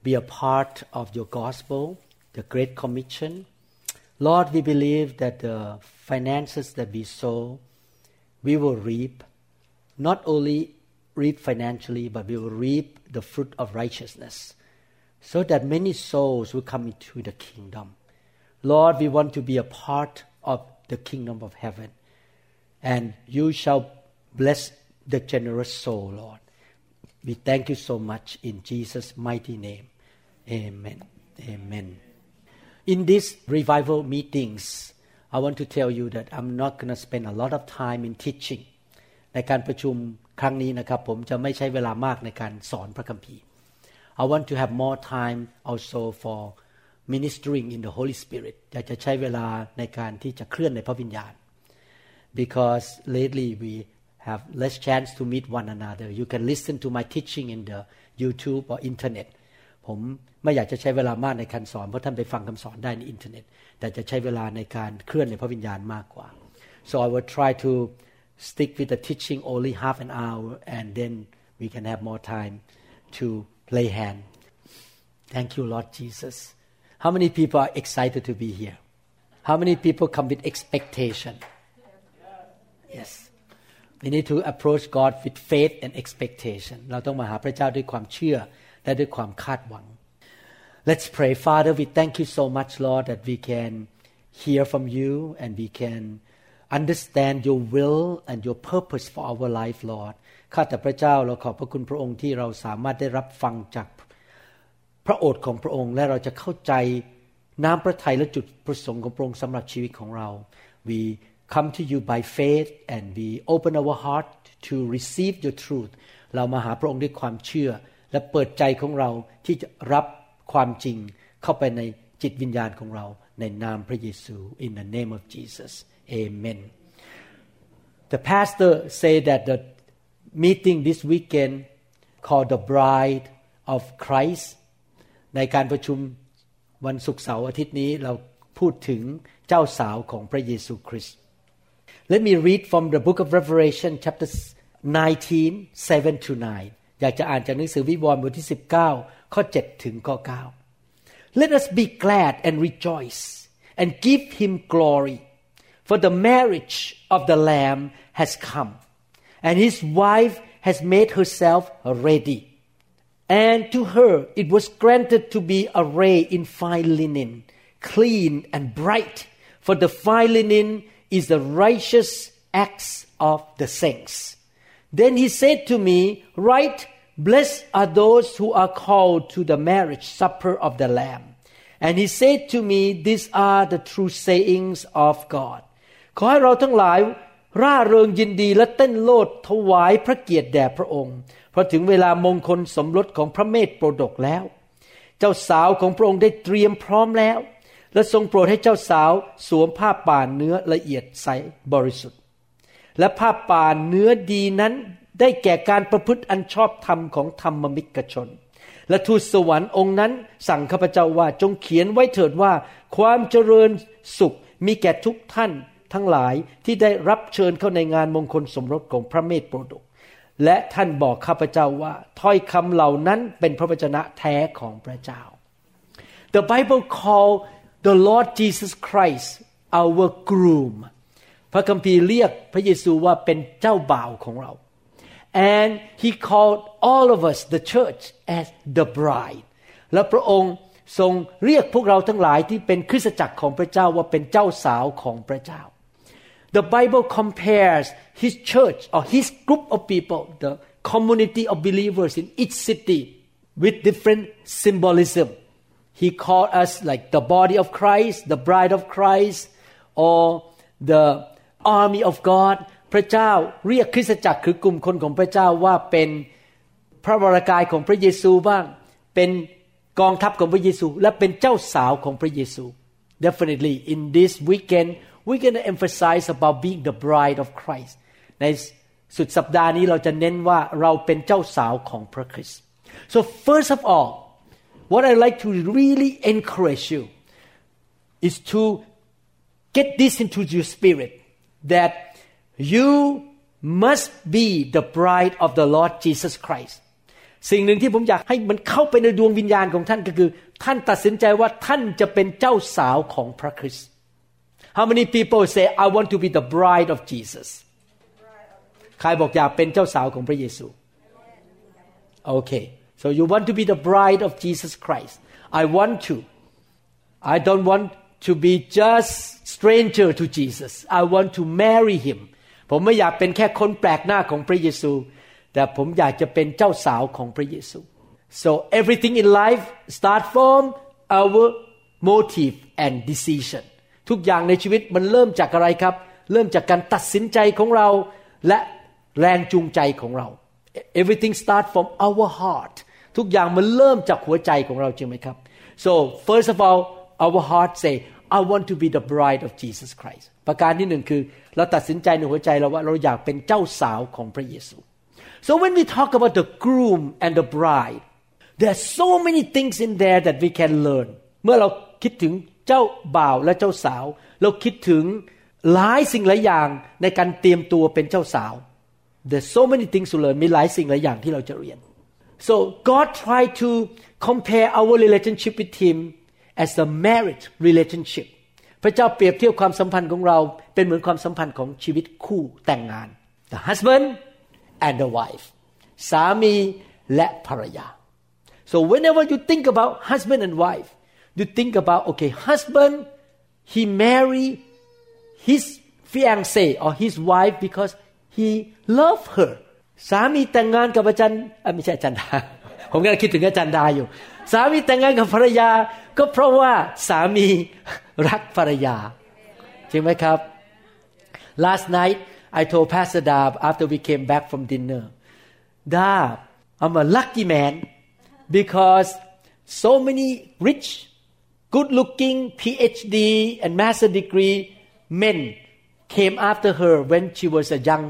be a part of your gospel, the Great Commission. Lord, we believe that the finances that we sow, we will reap, not only reap financially, but we will reap the fruit of righteousness, so that many souls will come into the kingdom. Lord, we want to be a part of the kingdom of heaven, and you shall bless the generous soul, Lord. We thank you so much in Jesus' mighty name. Amen. Amen. In these revival meetings, I want to tell you that I'm not going to spend a lot of time in teaching. ในการประชุมครั้งนี้นะครับผมจะไม่ใช้เวลามากในการสอนพระคัมภีร์ I want to have more time also for ministering in the Holy Spirit. อยากจะใช้เวลาในการที่จะเคลื่อนในพระวิญญาณ Because lately we have less chance to meet one another. You can listen to my teaching in the YouTube or internet.ผมไม่อยากจะใช้เวลามากในการสอนเพราะท่านไปฟังคำสอนได้ในอินเทอร์เน็ตแต่จะใช้เวลาในการเคลื่อนในพระวิญญาณมากกว่า so I will try to stick with the teaching only half an hour and then we can have more time to lay hand thank you Lord Jesus how many people are excited to be here how many people come with expectation yes we need to approach God with faith and expectation เราต้องมาหาพระเจ้าด้วยความเชื่อและด้วยความคาดหวัง Let's pray Father we thank you so much Lord that we can hear from you and we can understand your will and your purpose for our life Lord ข้าแต่พระเจ้าเราขอบพระคุณพระองค์ที่เราสามารถได้รับฟังจากพระโอษฐ์ของพระองค์และเราจะเข้าใจน้ำพระทัยและจุดประสงค์ของพระองค์สำหรับชีวิตของเรา We come to you by faith and we open our heart to receive your truth เรามาหาพระองค์ด้วยความเชื่อและเปิดใจของเราที่จะรับความจริงเข้าไปในจิตวิญญาณของเราในนามพระเยซู In the name of Jesus Amen The pastor said that the meeting this weekend called the Bride of Christ ในการประชุมวันศุกร์เสาร์อาทิตย์นี้เราพูดถึงเจ้าสาวของพระเยซูคริสต์ Let me read from the book of Revelation chapter 19 7 to 9อยากจะอ่านจากหนังสือวิวรณ์บทที่19ข้อ7ถึงข้อ9 Let us be glad and rejoice and give him glory for the marriage of the Lamb has come and his wife has made herself ready and to her it was granted to be arrayed in fine linen clean and bright for the fine linen is the righteous acts of the saints Then he said to me, Write, blessed are those who are called to the marriage supper of the Lamb. And he said to me, These are the true sayings of God. ขอให้เราทั้งหลายร่าเริงยินดีและเต้นโลดถวายพระเกียรติแด่พระองค์เพราะถึงเวลามงคลสมรสของพระเมธโปรดกแล้วเจ้าสาวของพระองค์ได้เตรียมพร้อมแล้วและทรงโปรดให้เจ้าสาวสวมผ้าป่านเนื้อละเอียดใสบริสุทธิ์และผ้าป่าเนื้อดีนั้นได้แก่การประพฤติอันชอบธรรมของธรรมมิกชนและทูตสวรรค์องค์นั้นสั่งข้าพเจ้าว่าจงเขียนไว้เถิดว่าความเจริญสุขมีแก่ทุกท่านทั้งหลายที่ได้รับเชิญเข้าในงานมงคลสมรสของพระเมธโปรดกและท่านบอกข้าพเจ้าว่าถ้อยคำเหล่านั้นเป็นพระวจนะแท้ของพระเจ้า The Bible calls the Lord Jesus Christ our groomพระคัมภีร์เรียกพระเยซูว่าเป็นเจ้าบ่าวของเรา and he called all of us the church as the bride และพระองค์ทรงเรียกพวกเราทั้งหลายที่เป็นคริสตจักรของพระเจ้าว่าเป็นเจ้าสาวของพระเจ้า The Bible compares his church or his group of people the community of believers in each city with different symbolism he called us like the body of Christ the bride of Christ or the army of God พระเจ้าเรียกคริสตจักรคือกลุ่มคนของพระเจ้าว่าเป็นพระวรกายของพระเยซูบ้างเป็น กองทัพของพระเยซูและเป็นเจ้าสาวของพระเยซู Definitely in this weekend we're going to emphasize about being the bride of Christ ในสุดสัปดาห์นี้เราจะเน้นว่าเราเป็นเจ้าสาวของพระคริสต์ So first of all what I like to really encourage you is to get this into your spirit that you must be the bride of the Lord Jesus Christสิ่งหนึ่งที่ผมอยากให้มันเข้าไปในดวงวิญญาณของท่านก็คือท่านตัดสินใจว่าท่านจะเป็นเจ้าสาวของพระคริสต์ How many people say I want to be the bride of Jesus ใครบอกอยากเป็นเจ้าสาวของพระเยซู Okay so you want to be the bride of Jesus Christ I don't want to be just stranger to Jesus I want to marry him ผมไม่อยากเป็นแค่คนแปลกหน้าของพระเยซูแต่ผมอยากจะเป็นเจ้าสาวของพระเยซู So everything in life start from our motive and decision ทุกอย่างในชีวิตมันเริ่มจากอะไรครับเริ่มจากการตัดสินใจของเราและแรงจูงใจของเรา Everything start from our heart ทุกอย่างมันเริ่มจากหัวใจของเราจริงไหมครับ So first of all our heart say I want to be the bride of Jesus Christ ประการที่หนึ่งคือเราตัดสินใจในหัวใจเราว่าเราอยากเป็นเจ้าสาวของพระเยซูSo when we talk about the groom and the bride, there are so many things in there that we can learn. เมื่อเราคิดถึงเจ้าบ่าวและเจ้าสาวเราคิดถึงหลายสิ่งหลายอย่างในการเตรียมตัวเป็นเจ้าสาว There are so many things to learn. มีหลายสิ่งหลายอย่างที่เราจะเรียน So God tried to compare our relationship with Him as a marriage relationship. พระเจ้าเปรียบเทียบความสัมพันธ์ของเราเป็นเหมือนความสัมพันธ์ของชีวิตคู่แต่งงาน The husband.and the wife สามีและภรรยา So whenever you think about husband and wife you think about okay husband he marry his fiance or his wife because he love her สามีแต่งงานกับอาจารย์ไม่ใช่อาจารย์ดา ผมกำลังคิดถึงอาจารย์ดาอยู่ สามีแต่งงานกับภรรยาก็เพราะว่าสามีรักภรรยา จริงไหมครับ Last night I told Pastor Dala after we came back from dinner, Dala, I'm a lucky man because so many rich, good-looking PhD and master degree men came after her when she was a young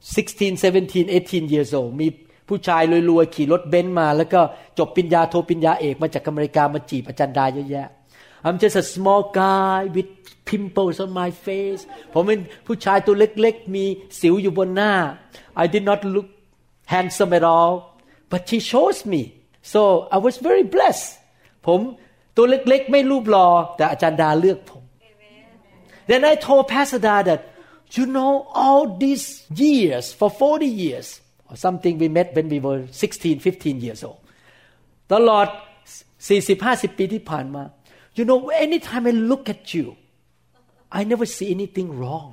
16, 17, 18 years old. มีผู้ชายรวยๆขี่รถเบนซ์มาแล้วก็จบปริญญาโทปริญญาเอกมาจากอเมริกามาจีบอาจารย์ดาเยอะแยะ I'm just a small guy with pimples on my face ผมเป็นผู้ชายตัวเล็กๆมีสิวอยู่บนหน้า I did not look handsome at all but she chose me so I was very blessed ผมตัวเล็กๆไม่รูปหล่อแต่อาจารย์ดาเลือกผม Then I told Pastor Dala that you know all these years for 40 years or something we met when we were 16 15 years old ตลอด 40-50 ปีที่ผ่านมา you know anytime I look at you I never see anything wrong.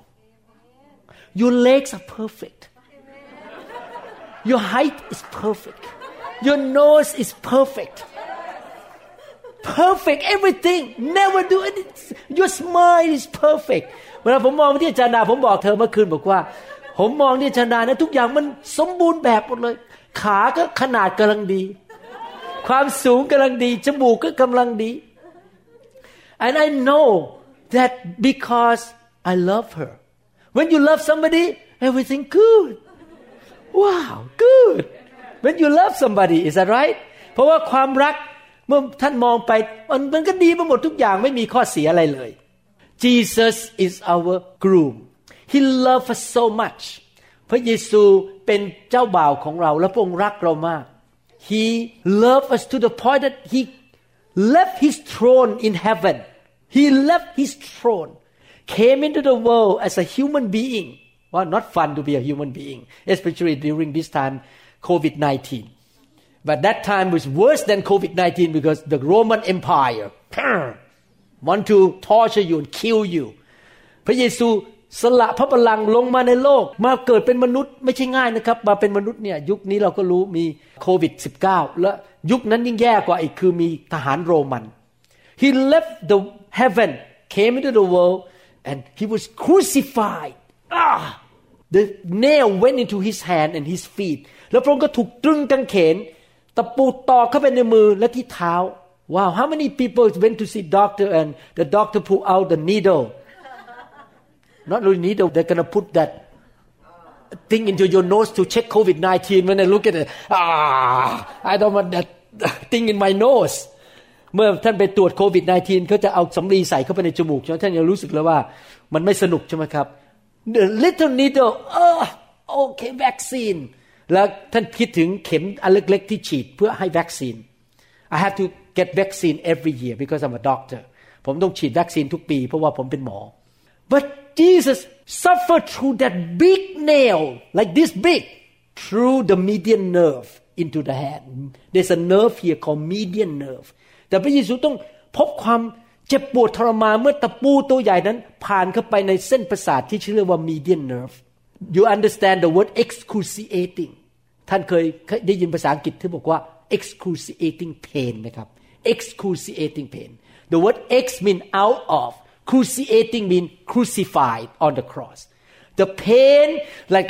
Your legs are perfect. Your height is perfect. Your nose is perfect. Perfect everything. Never do anything. Your smile is perfect. เวลาผมมองที่อาจารย์ดาผมบอกเธอเมื่อคืนบอกว่าผมมองที่อาจารย์ดานะทุกอย่างมันสมบูรณ์แบบหมดเลยขาก็ขนาดกำลังดีความสูงกำลังดีจมูกก็กำลังดี And I know.That because I love her. When you love somebody, everything good. Wow, good. When you love somebody, is that right? เพราะว่าความรักเมื่อท่านมองไปมันก็ดีไปหมดทุกอย่างไม่มีข้อเสียอะไรเลย Jesus is our groom. He loves us so much. พระเยซูเป็นเจ้าบ่าวของเราและพระองค์รักเรามาก He loves us to the point that He left His throne in heaven.He left his throne, came into the world as a human being. Well, not fun to be a human being, especially during this time, COVID-19. But that time was worse than COVID-19 because the Roman Empire want to torture you and kill you. พระเยซูสละพระบัลลังก์ลงมาในโลกมาเกิดเป็นมนุษย์ไม่ใช่ง่ายนะครับมาเป็นมนุษย์เนี่ยยุคนี้เราก็รู้มีโควิด-19 และยุคนั้นยิ่งแย่กว่าอีกคือมีทหารโรมัน He left the heaven came into the world and he was crucified the nail went into his hand and his feet แล้วพระองค์ก็ถูกตรึงกางเขนตะปูตอกเข้าไปในมือและที่เท้า Wow, how many people went to see doctor and the doctor pulled out the needle? Not really needle, they're going to put that thing into your nose to check COVID-19. When I look at it, I don't want that thing in my nose. เมื่อท่านไปตรวจ COVID-19 เขาจะเอาสำลีใส่เข้าไปในจมูกใช่ไหมท่านยังรู้สึกเลยว่ามันไม่สนุกใช่ไหมครับ The little needle, okay, vaccine. แล้วท่านคิดถึงเข็มอันเล็กๆที่ฉีดเพื่อให้วัคซีน I have to get vaccine every year because I'm a doctor. ผมต้องฉีดวัคซีนทุกปีเพราะว่าผมเป็นหมอ But Jesus suffered through that big nail, like this big, through the median nerve into the hand. There's a nerve here called median nerve.แต่พระเยซูต้องพบความเจ็บปวดทรมานเมื่อตะปูตัวใหญ่นั้นผ่านเข้าไปในเส้นประสาทที่ชื่อว่า median nerve. You understand the word excruciating? ท่านเคยได้ยินภาษาอังกฤษที่บอกว่า excruciating pain ไหมครับ excruciating pain. The word ex mean out of, cruciating mean crucified on the cross. The pain like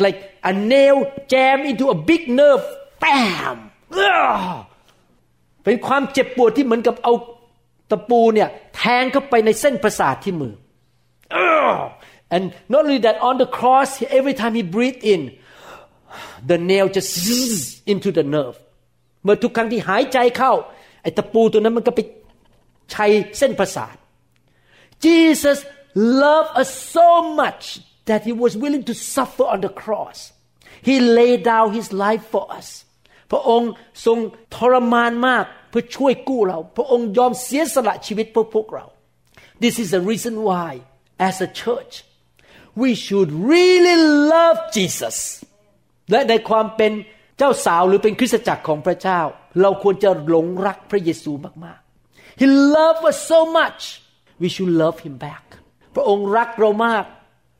a nail jam into a big nerve. Bam! Ugh!เป็นความเจ็บปวดที่เหมือนกับเอาตะปูเนี่ยแทงเข้าไปในเส้นประสาทที่มือ and not only that, on the cross every time he breathed in, the nail just into the nerve. เมื่อทุกครั้งที่หายใจเข้าไอ้ตะปูตัวนั้นมันก็ไปชัยเส้นประสาท Jesus loved us so much that he was willing to suffer on the cross. He laid down his life for us.พระองค์ทรงทรมานมากเพื่อช่วยกู้เราพระองค์ยอมเสียสละชีวิตเพื่อพวกเรา This is the reason why as a church we should really love Jesus และในความเป็นเจ้าสาวหรือเป็นคริสตจักรของพระเจ้าเราควรจะหลงรักพระเยซูมากๆ He loved us so much we should love him back พระองค์รักเรามาก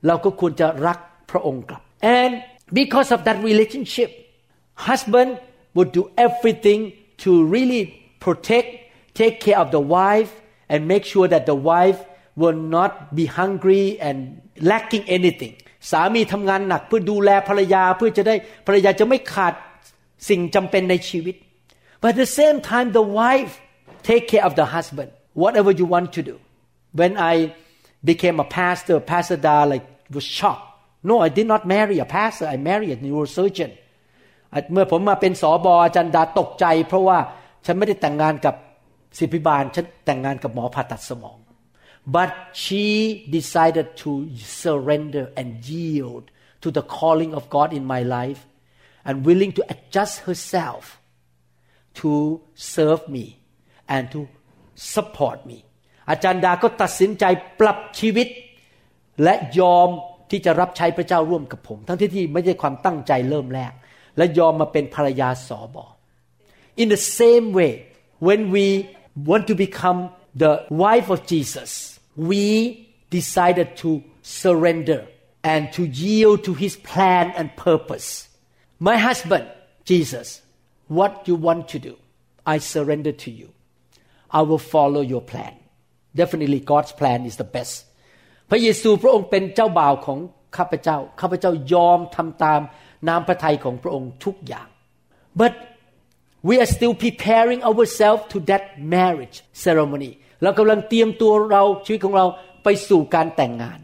เราก็ควรจะรักพระองค์กลับ And because of that relationship husband would do everything to really protect, take care of the wife, and make sure that the wife will not be hungry and lacking anything. สามีทำงานหนักเพื่อดูแลภรรยาเพื่อจะได้ภรรยาจะไม่ขาดสิ่งจำเป็นในชีวิต But at the same time, the wife take care of the husband, whatever you want to do. When I became a pastor, Pastor Dala was shocked. No, I did not marry a pastor. I married a neurosurgeon.เมื่อผมมาเป็นสบอาจารย์ดาตกใจเพราะว่าฉันไม่ได้แต่งงานกับศิลปิบาลฉันแต่งงานกับหมอผ่าตัดสมอง But she decided to surrender and yield to the calling of God in my life and willing to adjust herself to serve me and to support me อาจารย์ดาก็ตัดสินใจปรับชีวิตและยอมที่จะรับใช้พระเจ้าร่วมกับผมทั้งที่ไม่ใช่ความตั้งใจเริ่มแรกและยอมมาเป็นภรรยาสบอ In the same way, when we want to become the wife of Jesus, we decided to surrender and to yield to His plan and purpose. My husband, Jesus, what you want to do, I surrender to you. I will follow your plan. Definitely, God's plan is the best. พระเยซูพระองค์เป็นเจ้าบ่าวของข้าพเจ้าข้าพเจ้ายอมทำตามน้ำพระทัยของพระองค์ทุกอย่าง But we are still preparing ourselves to that marriage ceremony เรากำลังเตรียมตัวเราชีวิตของเราไปสู่การแต่งงาน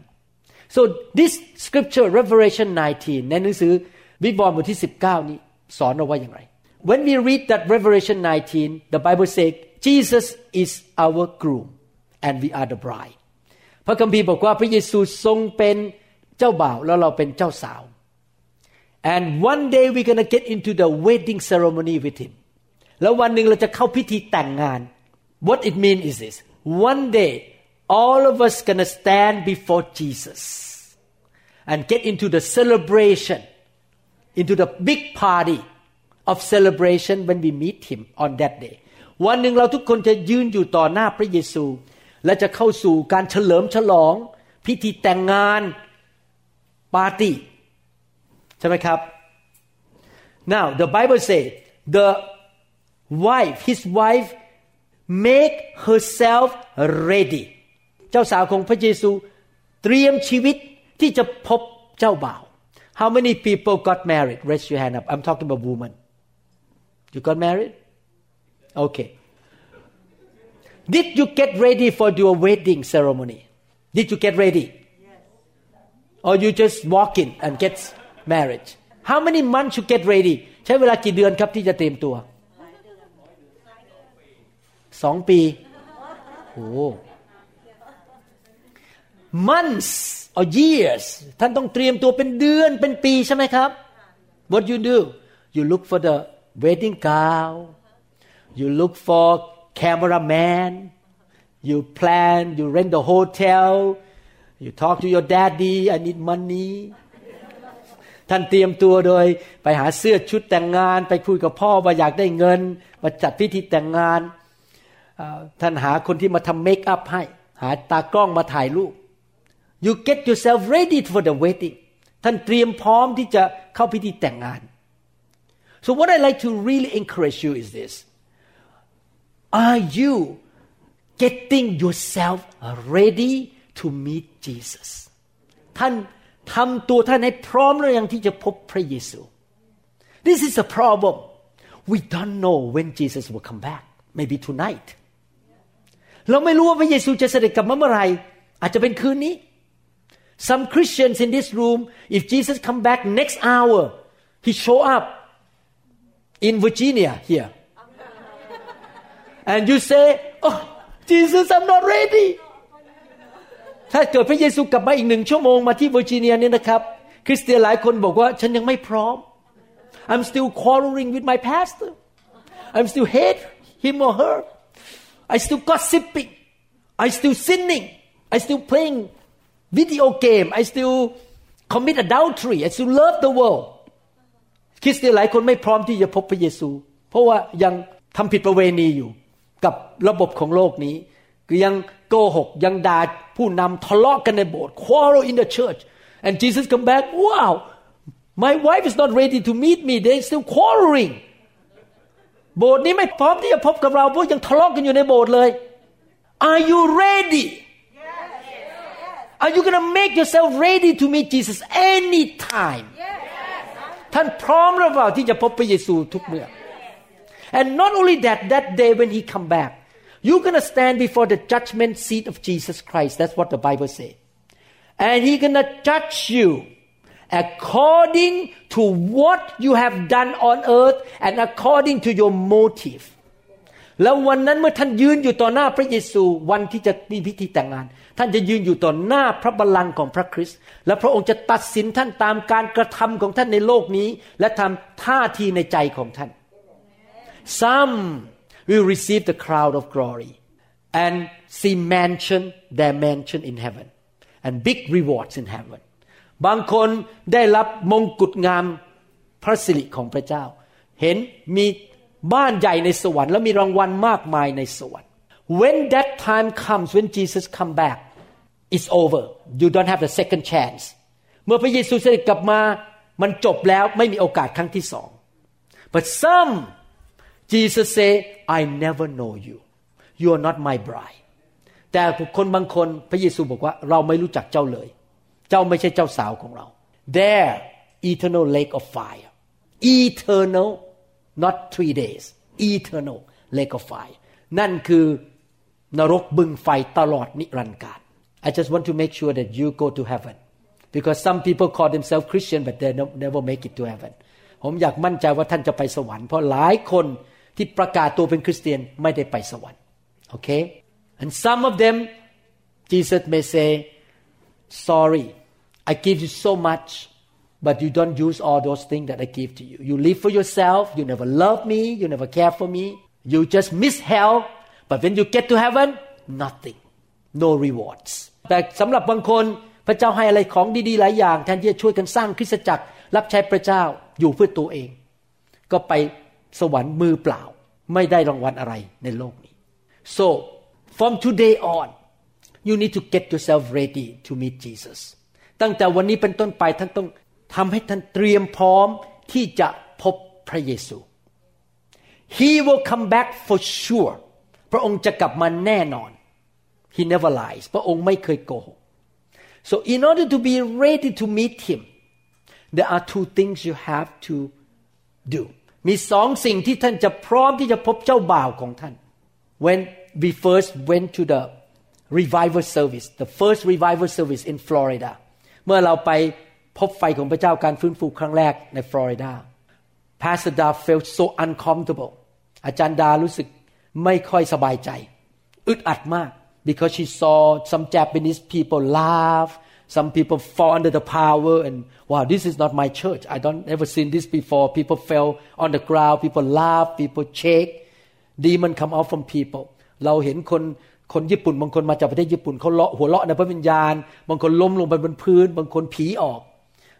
So this scripture Revelation 19 ในหนังสือวิวรณ์บทที่19นี้สอนเราว่าอย่างไร When we read that Revelation 19 the Bible says Jesus is our groom and we are the bride พระคัมภีร์บอกว่าพระเยซูทรงเป็นเจ้าบ่าวแล้วเราเป็นเจ้าสาวAnd one day we're going to get into the wedding ceremony with him. แล้ววันหนึ่งเราจะเข้าพิธีแต่งงาน What it means is this. One day all of us going to stand before Jesus and get into the celebration, into the big party of celebration when we meet him on that day. วันหนึ่งเราทุกคนจะยืนอยู่ต่อหน้าพระเยซูและจะเข้าสู่การเฉลิมฉลองพิธีแต่งงานปาร์ตี้ใช่ไหมครับ Now the Bible says the wife, his wife, make herself ready. เจ้าสาวของพระเยซูเตรียมชีวิตที่จะพบเจ้าบ่าว How many people got married? Raise your hand up. I'm talking about women. You got married? Okay. Did you get ready for your wedding ceremony? Did you get ready? Yes. Or you just walk in and get married? How many months you get ready? ใช้เวลากี่เดือนครับที่จะเตรียมตัว2ปีโอ้ Months or years ท่านต้องเตรียมตัวเป็นเดือนเป็นปีใช่ไหมครับ What you do? You look for the wedding gown. You look for cameraman. You plan. You rent the hotel. You talk to your daddy. I need money. ท่านเตรียมตัวโดยไปหาเสื้อชุดแต่งงานไปคุยกับพ่อว่าอยากได้เงินมาจัดพิธีแต่งงานท่านหาคนที่มาทำเมคอัพให้หาตากล้องมาถ่ายรูป You get yourself ready for the wedding ท่านเตรียมพร้อมที่จะเข้าพิธีแต่งงาน So what I like to really encourage you is this: Are you getting yourself ready to meet Jesus? ท่านทำตัวท่านให้พร้อมหรือยังที่จะพบพระเยซู This is a problem. We don't know when Jesus will come back. Maybe tonight.เราไม่รู้ว่าพระเยซูจะเสด็จกลับมาเมื่อไหร่อาจจะเป็นคืนนี้ Some Christians in this room, if Jesus come back next hour, he show up in Virginia here, and you say, "Oh, Jesus, I'm not ready." ถ้าเกิดพระเยซูกลับมาอีก1ชั่วโมงมาที่เวอร์จิเนียเนี่ยนะครับคริสเตียนหลายคนบอกว่าฉันยังไม่พร้อม I'm still quarreling with my pastor. I'm still hate him or her.I still gossiping. I still sinning. I still playing video game. I still commit adultery. I still love the world. คริสเตียนหลายคนไม่พร้อมที่จะพบพระเยซูเพราะว่ายังทำผิดประเวณีอยู่กับระบบของโลกนี้คือยังโกหกยังด่าผู้นำทะเลาะกันในโบสถ์ quarrel in the church. And Jesus come back. Wow, my wife is not ready to meet me. They still quarreling.โบสถ์นี้ไม่พร้อมที่จะพบกับเราเพราะยังทะเลาะกันอยู่ในโบสถ์เลย Are you ready? Yes. Are you going to make yourself ready to meet Jesus anytime? Yes. ท่านพร้อมหรือเปล่าที่จะพบพระเยซูทุกเมื่อ And not only that, that day when he come back, you're going to stand before the judgment seat of Jesus Christ. That's what the Bible says. And he's going to judge you.According to what you have done on earth and according to your motive. แล้ววันนั้นเมื่อท่านยืนอยู่ต่อหน้าพระเยซูวันที่จะมีพิธีแต่งงานท่านจะยืนอยู่ต่อหน้าพระบัลลังก์ของพระคริสต์และพระองค์จะตัดสินท่านตามการกระทำของท่านในโลกนี้และตามท่าทีในใจของท่าน Some will receive the crown of glory and see mansion, their mansion in heaven, and big rewards in heaven.บางคนได้รับมงกุฎงามพระสิริของพระเจ้าเห็นมีบ้านใหญ่ในสวรรค์และมีรางวัลมากมายในสวรรค์ When that time comes, when Jesus come back, it's over. You don't have the second chance. เมื่อพระเยซูเสด็จกลับมามันจบแล้วไม่มีโอกาสครั้งที่สอง But some Jesus say, I never know you. You are not my bride. แต่คนบางคนพระเยซูบอกว่าเราไม่รู้จักเจ้าเลยเจ้าไม่ใช่เจ้าสาวของเรา There eternal lake of fire eternal not 3 days eternal lake of fire นั่นคือนรกบึงไฟตลอดนิรันดร์กาล I just want to make sure that you go to heaven because some people call themselves Christian but they never make it to heaven ผมอยากมั่นใจว่าท่านจะไปสวรรค์เพราะหลายคนที่ประกาศตัวเป็นคริสเตียนไม่ได้ไปสวรรค์ Okay and some of them Jesus may say sorry I give you so much, but you don't use all those things that I give to you. You live for yourself. You never love me. You never care for me. You just miss hell. But when you get to heaven, nothing, no rewards. แต่สำหรับบางคนพระเจ้าให้อะไรของดีๆหลายอย่างแทนที่จะช่วยกันสร้างคริสตจักรรับใช้พระเจ้าอยู่เพื่อตัวเองก็ไปสวรรค์มือเปล่าไม่ได้รางวัลอะไรในโลกนี้ So from today on, you need to get yourself ready to meet Jesus.ตั้งแต่วันนี้เป็นต้นไปท่านต้องทำให้ท่านเตรียมพร้อมที่จะพบพระเยซู He will come back for sure พระองค์จะกลับมาแน่นอน He never lies พระองค์ไม่เคยโกหก So in order to be ready to meet him there are two things you have to do มี2 สิ่งที่ท่านจะพร้อมที่จะพบเจ้าบ่าวของท่าน When we first went to the revival service, the first revival service in Florida. เมื่อเราไปพบไฟของพระเจ้าการฟื้นฟูครั้งแรกในฟลอริดา Pastor Da felt so uncomfortable. อาจารย์ดารู้สึกไม่ค่อยสบายใจอึดอัดมาก because she saw some Japanese people laugh, some people fall under the power and wow, this is not my church. I don't ever seen this before. People fell on the ground, people laugh, people shake. Demon come out from people. เราเห็นคนญี่ปุ่นบางคนมาจากประเทศญี่ปุ่นเขาเลาะหัวเลาะในพระวิญญาณบางคนล้มลงไปบนพื้นบางคนผีออก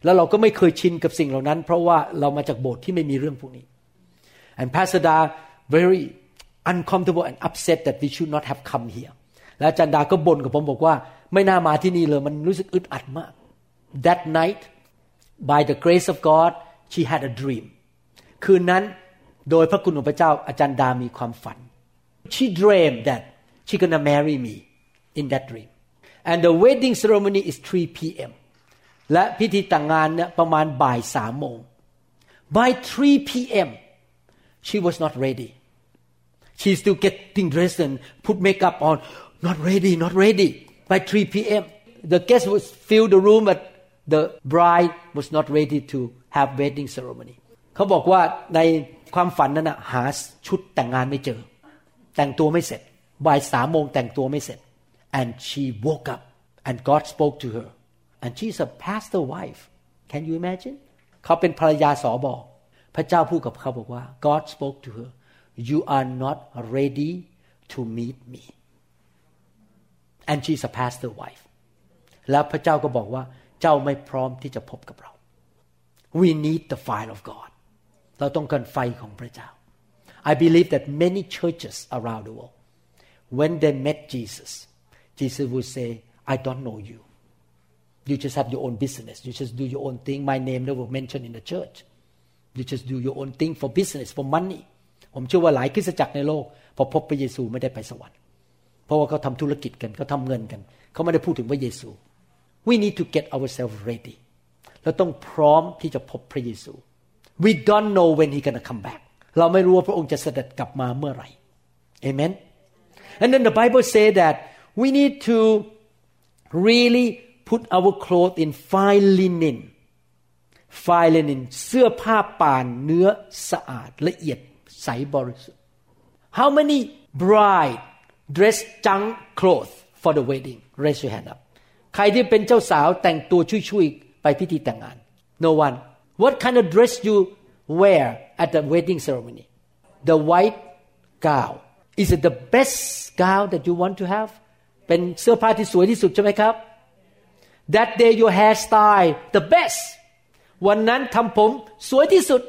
แล้วเราก็ไม่เคยชินกับสิ่งเหล่านั้นเพราะว่าเรามาจากโบสถ์ที่ไม่มีเรื่องพวกนี้ and Pastor Da very uncomfortable and upset that we should not have come here และอาจารย์ดาก็บ่นกับผมบอกว่าไม่น่ามาที่นี่เลยมันรู้สึกอึดอัดมาก that night by the grace of God she had a dream คืนนั้นโดยพระคุณของพระเจ้าอาจารย์ดามีความฝัน she dreamed that she gonna marry me in that dream and the wedding ceremony is 3 p.m.และพิธีแต่งงานเนี่ยประมาณบ่ายสามโมง by 3 p.m. she was not ready. She still getting dressed and put makeup on. Not ready. By 3 p.m. the guests would fill the room but the bride was not ready to have wedding ceremony. เขาบอกว่าในความฝันนั้นน่ะหาชุดแต่งงานไม่เจอแต่งตัวไม่เสร็จบ่ายสามโมงแต่งตัวไม่เสร็จ and she woke up and God spoke to her.And she's a pastor wife. Can you imagine? เขาเป็นภรรยาสบพระเจ้าพูดกับเขาบอกว่า God spoke to her. You are not ready to meet me. And she's a pastor wife. แล้วพระเจ้าก็บอกว่าเจ้าไม่พร้อมที่จะพบกับเรา We need the fire of God. เราต้องการไฟของพระเจ้า I believe that many churches around the world, when they met Jesus, Jesus would say, I don't know you.You just have your own business. You just do your own thing. My name never mentioned in the church. You just do your own thing for business, for money. ผมเชื่อว่าหลายคริสตจักรในโลกพอพบพระเยซูไม่ได้ไปสวรรค์เพราะว่าเขาทำธุรกิจกันเขาทำเงินกันเขาไม่ได้พูดถึงพระเยซู We need to get ourselves ready. เราต้องพร้อมที่จะพบพระเยซู We don't know when he gonna come back. เราไม่รู้ว่าพระองค์จะเสด็จกลับมาเมื่อไหร่ Amen. And then the Bible say that we need to really put our clothes in fine linen เสื้อผ้าป่านเนื้อสะอาดละเอียดใสบริสุทธิ์ How many bride dress junk clothes for the wedding? Raise your hand up. ใครที่เป็นเจ้าสาวแต่งตัวชุ่ยๆไปพิธีแต่งงาน No one. What kind of dress you wear at the wedding ceremony? The white gown. Is it the best gown that you want to have? เป็นเสื้อผ้าที่สวยที่สุดใช่ไหมครับThat day your hairstyle the best. วันนั้นทำผมสวยที่สุด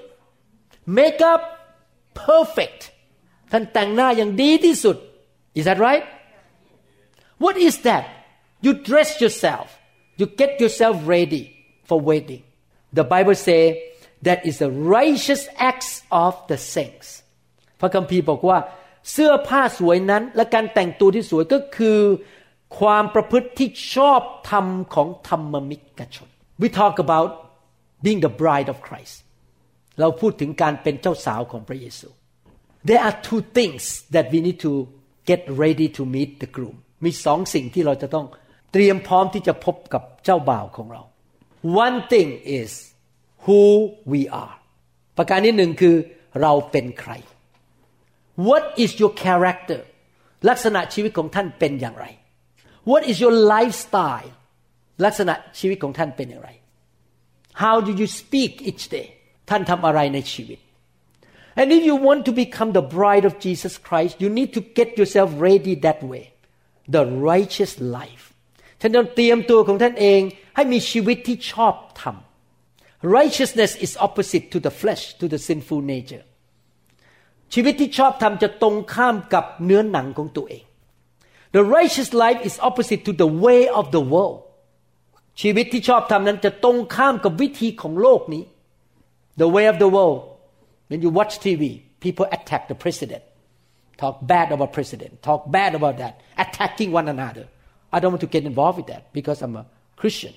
Makeup perfect. ท่านแต่งหน้าอย่างดีที่สุด Is that right? What is that? You dress yourself. You get yourself ready for wedding. The Bible say that is the righteous acts of the saints. พระคัมภีร์บอกว่าเสื้อผ้าสวยนั้นและการแต่งตัวที่สวยก็คือความประพฤติที่ชอบธรรมของธรรมมิกชน We talk about being the bride of Christ. เราพูดถึงการเป็นเจ้าสาวของพระเยซู There are two things that we need to get ready to meet the groom. มีสองสิ่งที่เราจะต้องเตรียมพร้อมที่จะพบกับเจ้าบ่าวของเรา One thing is who we are. ประการที่หนึ่งคือเราเป็นใคร What is your character? ลักษณะชีวิตของท่านเป็นอย่างไรWhat is your lifestyle? ลักษณะชีวิตของท่านเป็นอย่างไร How do you speak each day? ท่านทำอะไรในชีวิต And if you want to become the bride of Jesus Christ, you need to get yourself ready that way. The righteous life. ท่านต้องเตรียมตัวของท่านเองให้มีชีวิตที่ชอบธรรม Righteousness is opposite to the flesh, to the sinful nature. ชีวิตที่ชอบธรรมจะตรงข้ามกับเนื้อหนังของตัวเองThe righteous life is opposite to the way of the world. ชีวิตที่ชอบธรรมนั้นจะตรงข้ามกับวิธีของโลกนี้ The way of the world. When you watch TV, people attack the president, talk bad about president, talk bad about that, attacking one another. I don't want to get involved with that because I'm a Christian.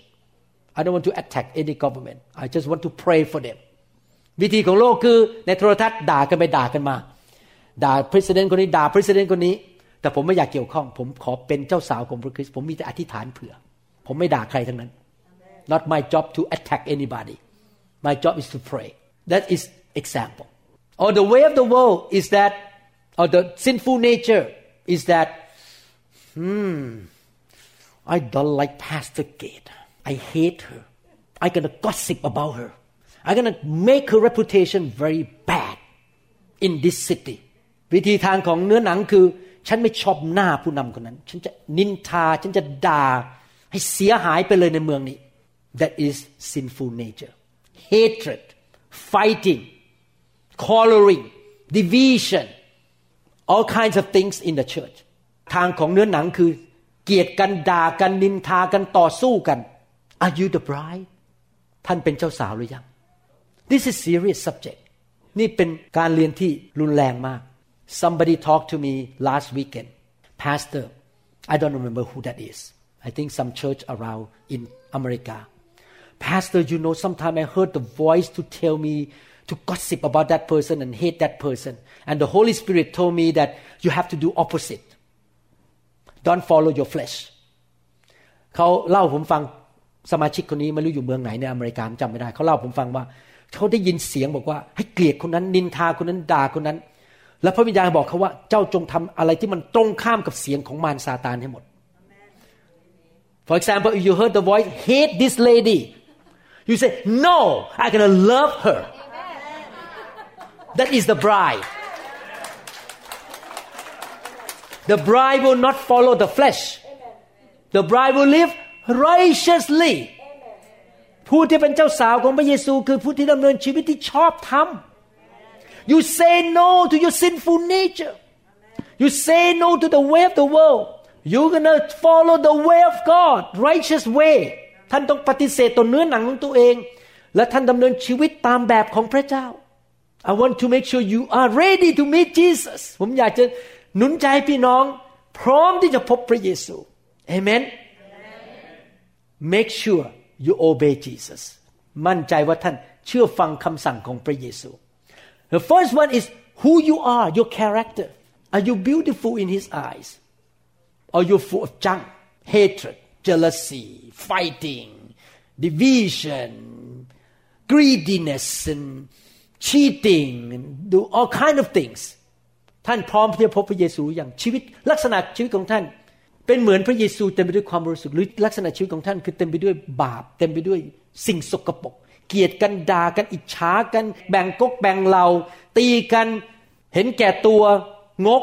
I don't want to attack any government. I just want to pray for them. วิธีของโลกคือในโทรทัศน์ด่ากันไปด่ากันมาด่า president คนนี้ด่า president คนนี้ แต่ผมไม่อยากเกี่ยวข้องผมขอเป็นเจ้าสาวของพระคริสต์ผมมีแต่อธิษฐานเผื่อผมไม่ด่าใครทั้งนั้น Not my job to attack anybody my job is to pray that is example or the way of the world is that or the sinful nature is that I don't like Pastor Kate I hate her I'm going to gossip about her I'm going to make her reputation very bad in this city วิธีทางของเนื้อหนังคือฉันไม่ชอบหน้าผู้นำคนนั้นฉันจะนินทาฉันจะด่าให้เสียหายไปเลยในเมืองนี้ That is sinful nature hatred fighting quarreling division all kinds of things in the church ทางของเนื้อหนังคือเกลียดกันด่ากันนินทากันต่อสู้กัน Are you the bride ท่านเป็นเจ้าสาวหรือยัง This is serious subject นี่เป็นการเรียนที่รุนแรงมากSomebody talked to me last weekend. Pastor, I don't remember who that is. I think some church around in America. Pastor, you know, sometimes I heard the voice to tell me to gossip about that person and hate that person. And the Holy Spirit told me that you have to do opposite. Don't follow your flesh. เขาเล่าผมฟังสมาชิกคนนี้ไม่รู้อยู่เมืองไหนในอเมริกาจำไม่ได้เขาเล่าผมฟังว่าเขาได้ยินเสียงบอกว่าให้เกลียดคนนั้นนินทาคนนั้นด่าคนนั้นแล้วพระวิญญาณบอกเขาว่าเจ้าจงทำอะไรที่มันตรงข้ามกับเสียงของมารซาตานให้หมด For example, if you heard the voice, hate this lady. You say, no, I'm gonna love her. That is the bride. The bride will not follow the flesh. The bride will live righteously. ผู้ที่เป็นเจ้าสาวของพระเยซูคือผู้ที่ดำเนินชีวิตที่ชอบธรรมYou say no to your sinful nature. You say no to the way of the world. You're going to follow the way of God, righteous way. ท่านต้องปฏิเสธตัวเนื้อหนังของตัวเองและท่านดำเนินชีวิตตามแบบของพระเจ้า I want to make sure you are ready to meet Jesus. ผมอยากจะหนุนใจพี่น้องพร้อมที่จะพบพระเยซู Amen. Make sure you obey Jesus. มั่นใจว่าท่านเชื่อฟังคำสั่งของพระเยซูThe first one is who you are, your character. Are you beautiful in His eyes? Are you full of junk, hatred, jealousy, fighting, division, greediness, and cheating, and do all kind of things? ท่านพร้อมที่จะพบพระเยซูหรือยังชีวิตลักษณะชีวิตของท่านเป็นเหมือนพระเยซูเต็มไปด้วยความบริสุทธิ์หรือลักษณะชีวิตของท่านคือเต็มไปด้วยบาปเต็มไปด้วยสิ่งสกปรกเกลียดกันด่ากันอิจฉากันแบ่งกกแบ่งเหล่าตีกันเห็นแก่ตัวงก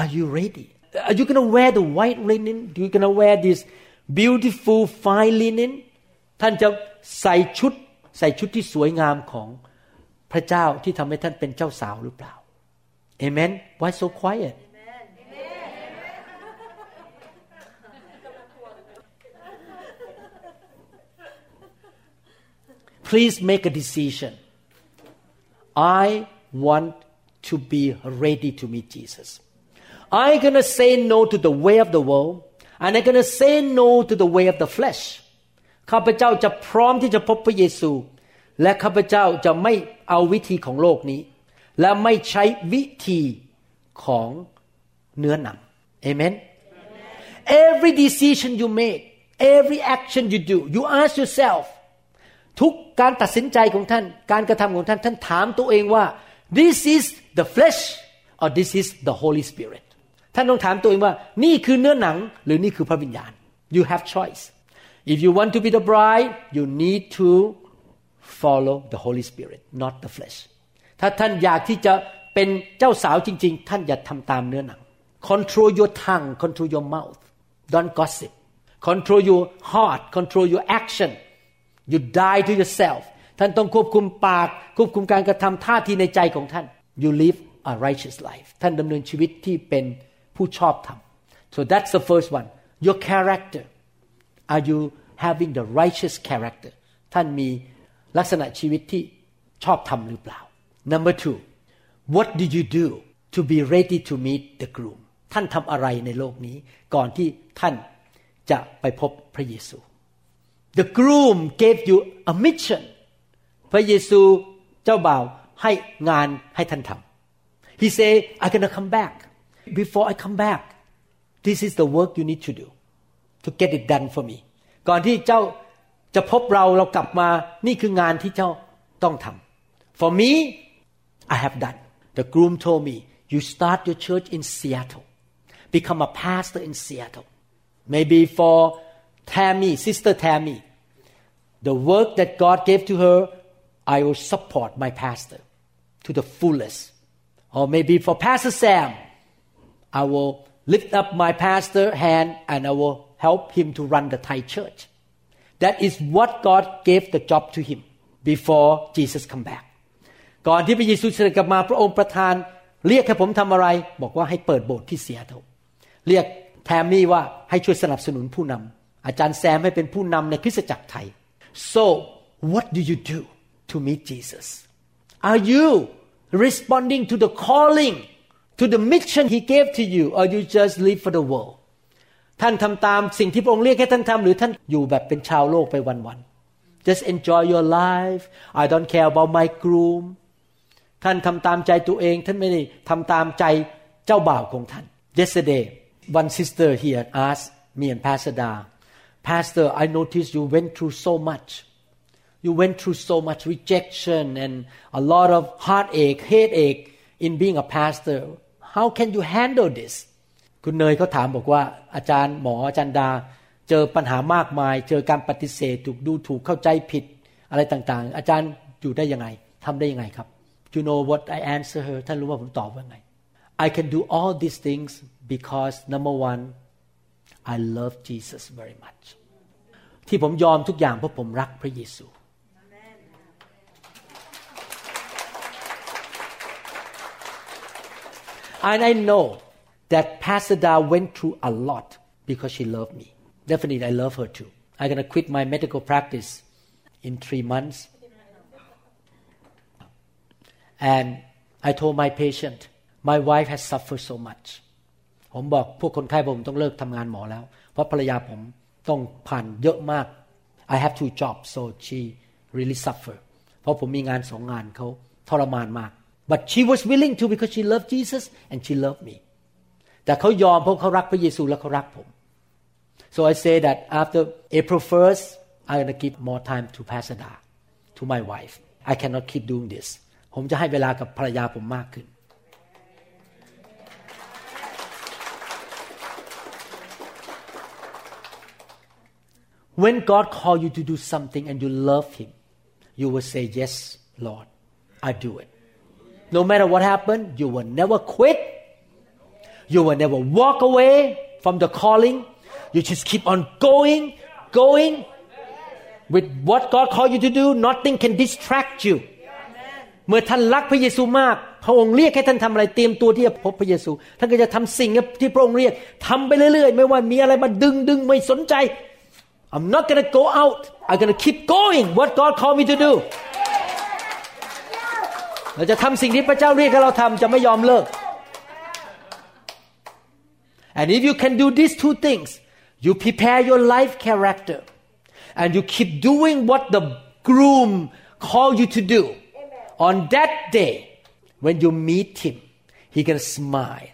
Are you ready? Are you gonna wear the white linen? Are you gonna wear this beautiful fine linen? ท่านจะใส่ชุดที่สวยงามของพระเจ้าที่ทำให้ท่านเป็นเจ้าสาวหรือเปล่า Amen. Why so quiet? Please make a decision. I want to be ready to meet Jesus. I'm going to say no to the way of the world. And I'm going to say no to the way of the flesh. ข้าพเจ้าจะพร้อมที่จะพบพระเยซูและข้าพเจ้าจะไม่เอาวิธีของโลกนี้และไม่ใช้วิธีของเนื้อหนัง Amen. Every decision you make, every action you do, you ask yourself.ทุกการตัดสินใจของท่านการกระทำของท่านท่านถามตัวเองว่า this is the flesh or this is the Holy Spirit ท่านต้องถามตัวเองว่านี่คือเนื้อหนังหรือนี่คือพระวิญญาณ you have choice if you want to be the bride you need to follow the Holy Spirit not the flesh ถ้าท่านอยากที่จะเป็นเจ้าสาวจริงๆท่านอย่าทำตามเนื้อหนัง control your tongue control your mouth don't gossip control your heart control your action You die to yourself. ท่านต้องควบคุมปากควบคุมการกระทำท่าทีในใจของท่าน You live a righteous life. ท่านดำเนินชีวิตที่เป็นผู้ชอบธรรม So that's the first one. Your character. Are you having the righteous character? ท่านมีลักษณะชีวิตที่ชอบธรรมหรือเปล่า Number two. What do you do to be ready to meet the groom? ท่านทำอะไรในโลกนี้ก่อนที่ท่านจะไปพบพระเยซูThe groom gave you a mission. พระเยซูเจ้าบ่าวให้งานให้ท่านทำ He said, I'm gonna come back. before I come back this is the work you need to do to get it done for me ก่อนที่เจ้าจะพบเรากลับมานี่คืองานที่เจ้าต้องทำ for me I have done the groom told me you start your church in Seattle become a pastor in Seattle maybe for Tammy sister Tammy the work that God gave to her I will support my pastor to the fullest or maybe for Pastor Sam I will lift up my pastor hand and I will help him to run the Thai church that is what God gave the job to him before Jesus come back ก่อนที่พระเยซูจะกลับมาพระองค์ประทานเรียกให้ผมทำอะไรบอกว่าให้เปิดโบสถ์ที่เซียโตเรียกแทมมี่ว่าให้ช่วยสนับสนุนผู้นำอาจารย์แซมให้เป็นผู้นำในคริสตจักรไทย so what do you do to meet Jesus are you responding to the calling to the mission he gave to you or you just live for the world ท่านทำตามสิ่งที่พระองค์เรียกให้ท่านทำหรือท่านอยู่แบบเป็นชาวโลกไปวันๆ just enjoy your life I don't care about my groomท่านทำตามใจตัวเองท่านไม่ได้ทำตามใจเจ้าบ่าวของท่าน Yesterday one sister here asked me and Pastor Dala Pastor I noticed you went through so much rejection and a lot of headache in being a pastor how can you handle this คุณเนยเขาถามบอกว่าอาจารย์หมออาจารย์ดาเจอปัญหามากมายเจอการปฏิเสธถูกดูถูกเข้าใจผิดอะไรต่างๆอาจารย์อยู่ได้ยังไงทำได้ยังไงครับYou know what I answer her ท่านรู้ว่าผมตอบว่าไง I can do all these things because number one I love Jesus very much ที่ผมยอมทุกอย่างเพราะผมรักพระเยซู Amen. And I know that Pastor Da went through a lot because she loved me definitely I love her too I'm gonna quit my medical practice in 3 months And I told my patient, my wife has suffered so much. ผมบอกพวกคนไข้ผมต้องเลิกทำงานหมอแล้วเพราะภรรยาผมต้องผ่านเยอะมาก I have 2 jobs so she really suffer. เพราะผมมีงาน2 งานเขาทรมานมาก But she was willing to because she loved Jesus and she loved me. แต่เขายอมเพราะเขารักพระเยซูและเขารักผม So I say that after April 1st, I'm gonna give more time to Pastor Da, to my wife. I cannot keep doing this.ผมจะให้เวลากับภรรยาผมมากขึ้น When God call you to do something and you love Him, you will say yes, Lord, I do it. No matter what happen, you will never quit. You will never walk away from the calling. You just keep on going with what God call you to do. Nothing can distract you.เมื่อท่านรักพระเยซูมากพระองค์เรียกให้ท่านทำอะไรเตรียมตัวที่จะพบพระเยซูท่านก็จะทำสิ่งที่พระองค์เรียกทำไปเรื่อยๆไม่ว่ามีอะไรมาดึงไม่สนใจ I'm not gonna go out I'm gonna keep going what God called me to do เราจะทำสิ่งที่พระเจ้าเรียกให้เราทำจะไม่ยอมเลิก And if you can do these 2 things you prepare your life character and you keep doing what the groom called you to do On that day, when you meet him, he gonna smile,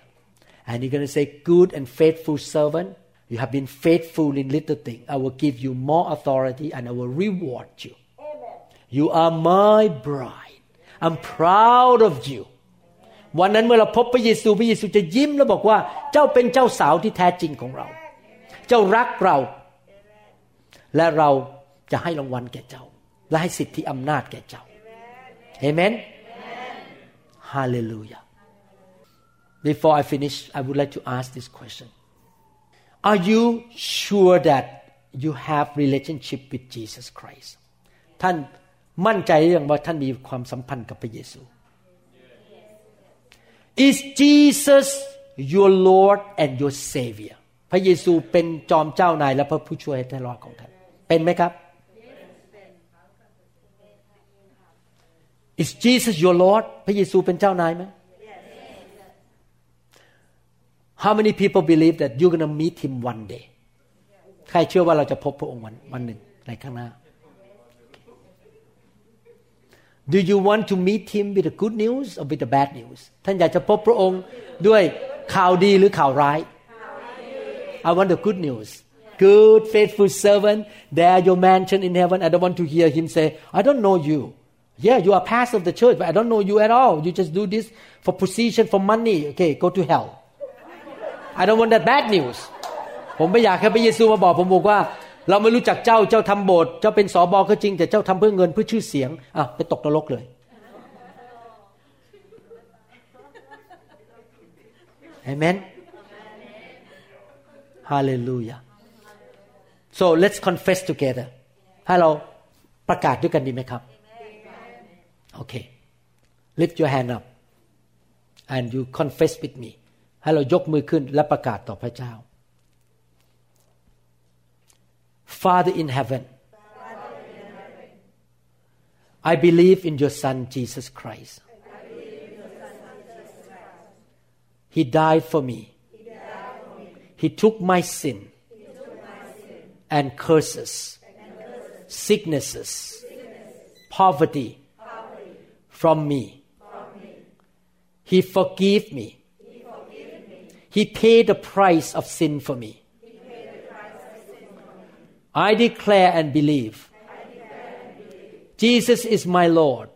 and he gonna say, "Good and faithful servant, you have been faithful in little things. I will give you more authority, and I will reward you. Amen. You are my bride. I'm proud of you." วันนั้นเมื่อเราพบพระเยซูจะยิ้มและบอกว่าเจ้าเป็นเจ้าสาวที่แท้จริงของเราเจ้ารักเราและเราจะให้รางวัลแก่เจ้าและให้สิทธิอำนาจแก่เจ้าAmen? Amen. Hallelujah. Before I finish, I would like to ask this question. Are you sure that you have relationship with Jesus Christ? ท่านมั่นใจหรือยังว่าท่านมีความสัมพันธ์กับพระเยซู Is Jesus your Lord and your Savior? พระเยซูเป็นจอมเจ้านายและพระผู้ช่วยให้ท่านรอดของท่านเป็นไหมครับIs Jesus your Lord? พระเยซูเป็นเจ้านายไหม Yes. How many people believe that you're going to meet him one day? ใครเชื่อว่าเราจะพบพระองค์วันหนึ่งในข้างหน้า Do you want to meet him with the good news or with the bad news? ท่านอยากจะพบพระองค์ด้วย ข่าวดีหรือข่าวร้าย I want the good news. Good faithful servant, there your mansion in heaven. I don't want to hear him say, I don't know you. Yeah, you are pastor of the church, but I don't know you at all. You just do this for position, for money. Okay, go to hell. I don't want that bad news. ผมไม่อยากให้พระเยซูมาบอกผมบอกว่าเราไม่รู้จักเจ้าเจ้าทำโบสถ์เจ้าเป็นสบก็จริงแต่เจ้าทำเพื่อเงินเพื่อชื่อเสียงอ่ะไปตกนรกเลยAmen. Hallelujah. So let's confess together. ให้เราประกาศด้วยกันดีไหมครับ Okay. Lift your hand up and you confess with me. ให้เรายกมือขึ้นและประกาศต่อพระเจ้า Father in heaven, I believe in your Son Jesus Christ.He died for me. He took my sin and curses, sicknesses, poverty from me. He forgave me. He paid the price of sin for me. I declare and believe Jesus is my Lord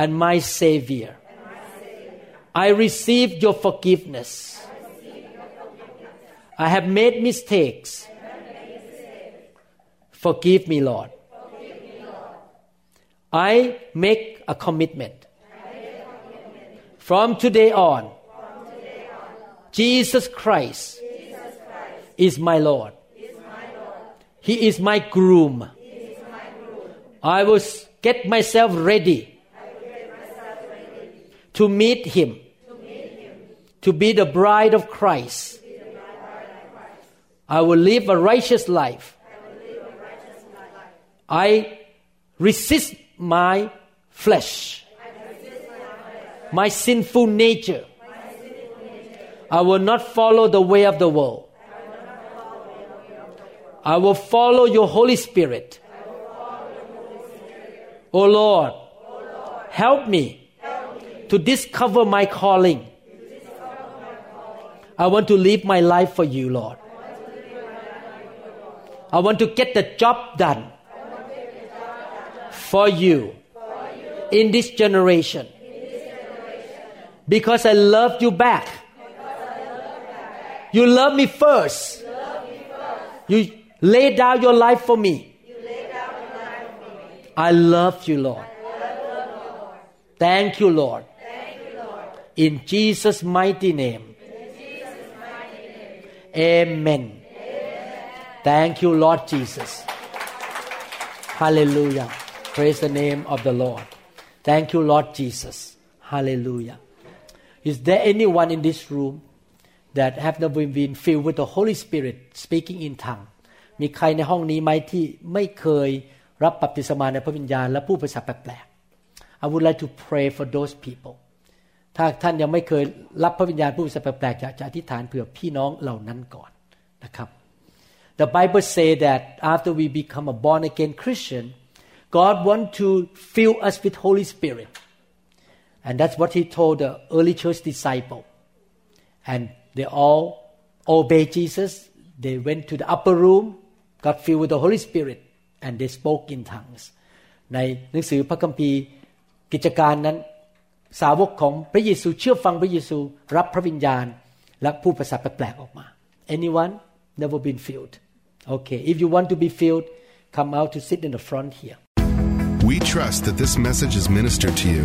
and my Savior.I receive your forgiveness. I have made mistakes. Forgive me, Lord. I make a commitment. From today on, Jesus Christ is my Lord. He is my groom. I will get myself ready to meet him.To be the bride of Christ. I will live a righteous life. I resist my flesh, my sinful nature. I will not follow the way of the world. I will follow your Holy Spirit. Oh Lord, help me to discover my calling.I want to live my life for you, Lord. I want to get the job done for you in this generation. Because I love you back. You love me first. You lay down your life for me. I love you, Lord. Thank you, Lord. In Jesus' mighty name.Amen. Amen. Thank you, Lord Jesus. Hallelujah. Praise the name of the Lord. Thank you, Lord Jesus. Hallelujah. Is there anyone in this room that have not been filled with the Holy Spirit speaking in tongue? มีใครในห้องนี้ไหมที่ไม่เคยรับบัพติศมาในพระวิญญาณและพูดภาษาแปลกๆ I would like to pray for those people.ถ้าท่านยังไม่เคยรับพระวิญญาณผู้สัพแปลกอยากจะอธิษฐานเผื่อพี่น้องเหล่านั้นก่อนนะครับ The Bible say that after we become a born again Christian, God want to fill us with Holy Spirit, and that's what He told the early church disciple, and they all obey Jesus. They went to the upper room, got filled with the Holy Spirit, and they spoke in tongues. ในหนังสือพระคัมภีร์กิจการนั้นสาวกของพระเยซูเชื่อฟังพระเยซูรับพระวิญญาณและพูดภาษาแปลกๆออกมา Anyone never been filled? Okay, if you want to be filled, come out to sit in the front here. We trust that this message is ministered to you.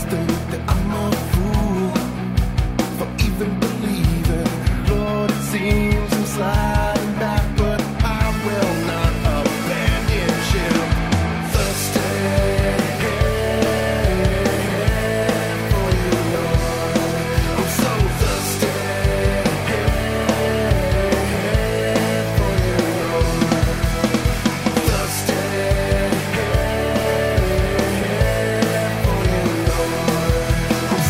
mistake that I'm a fool for even believing. Lord, it seems I'm sliding back, but I will not abandon you. Thirsting for you, Lord. I'm so thirsty for you, Lord. Thirsting for you, Lord. I'm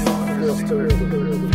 so thirsty for you, Lord.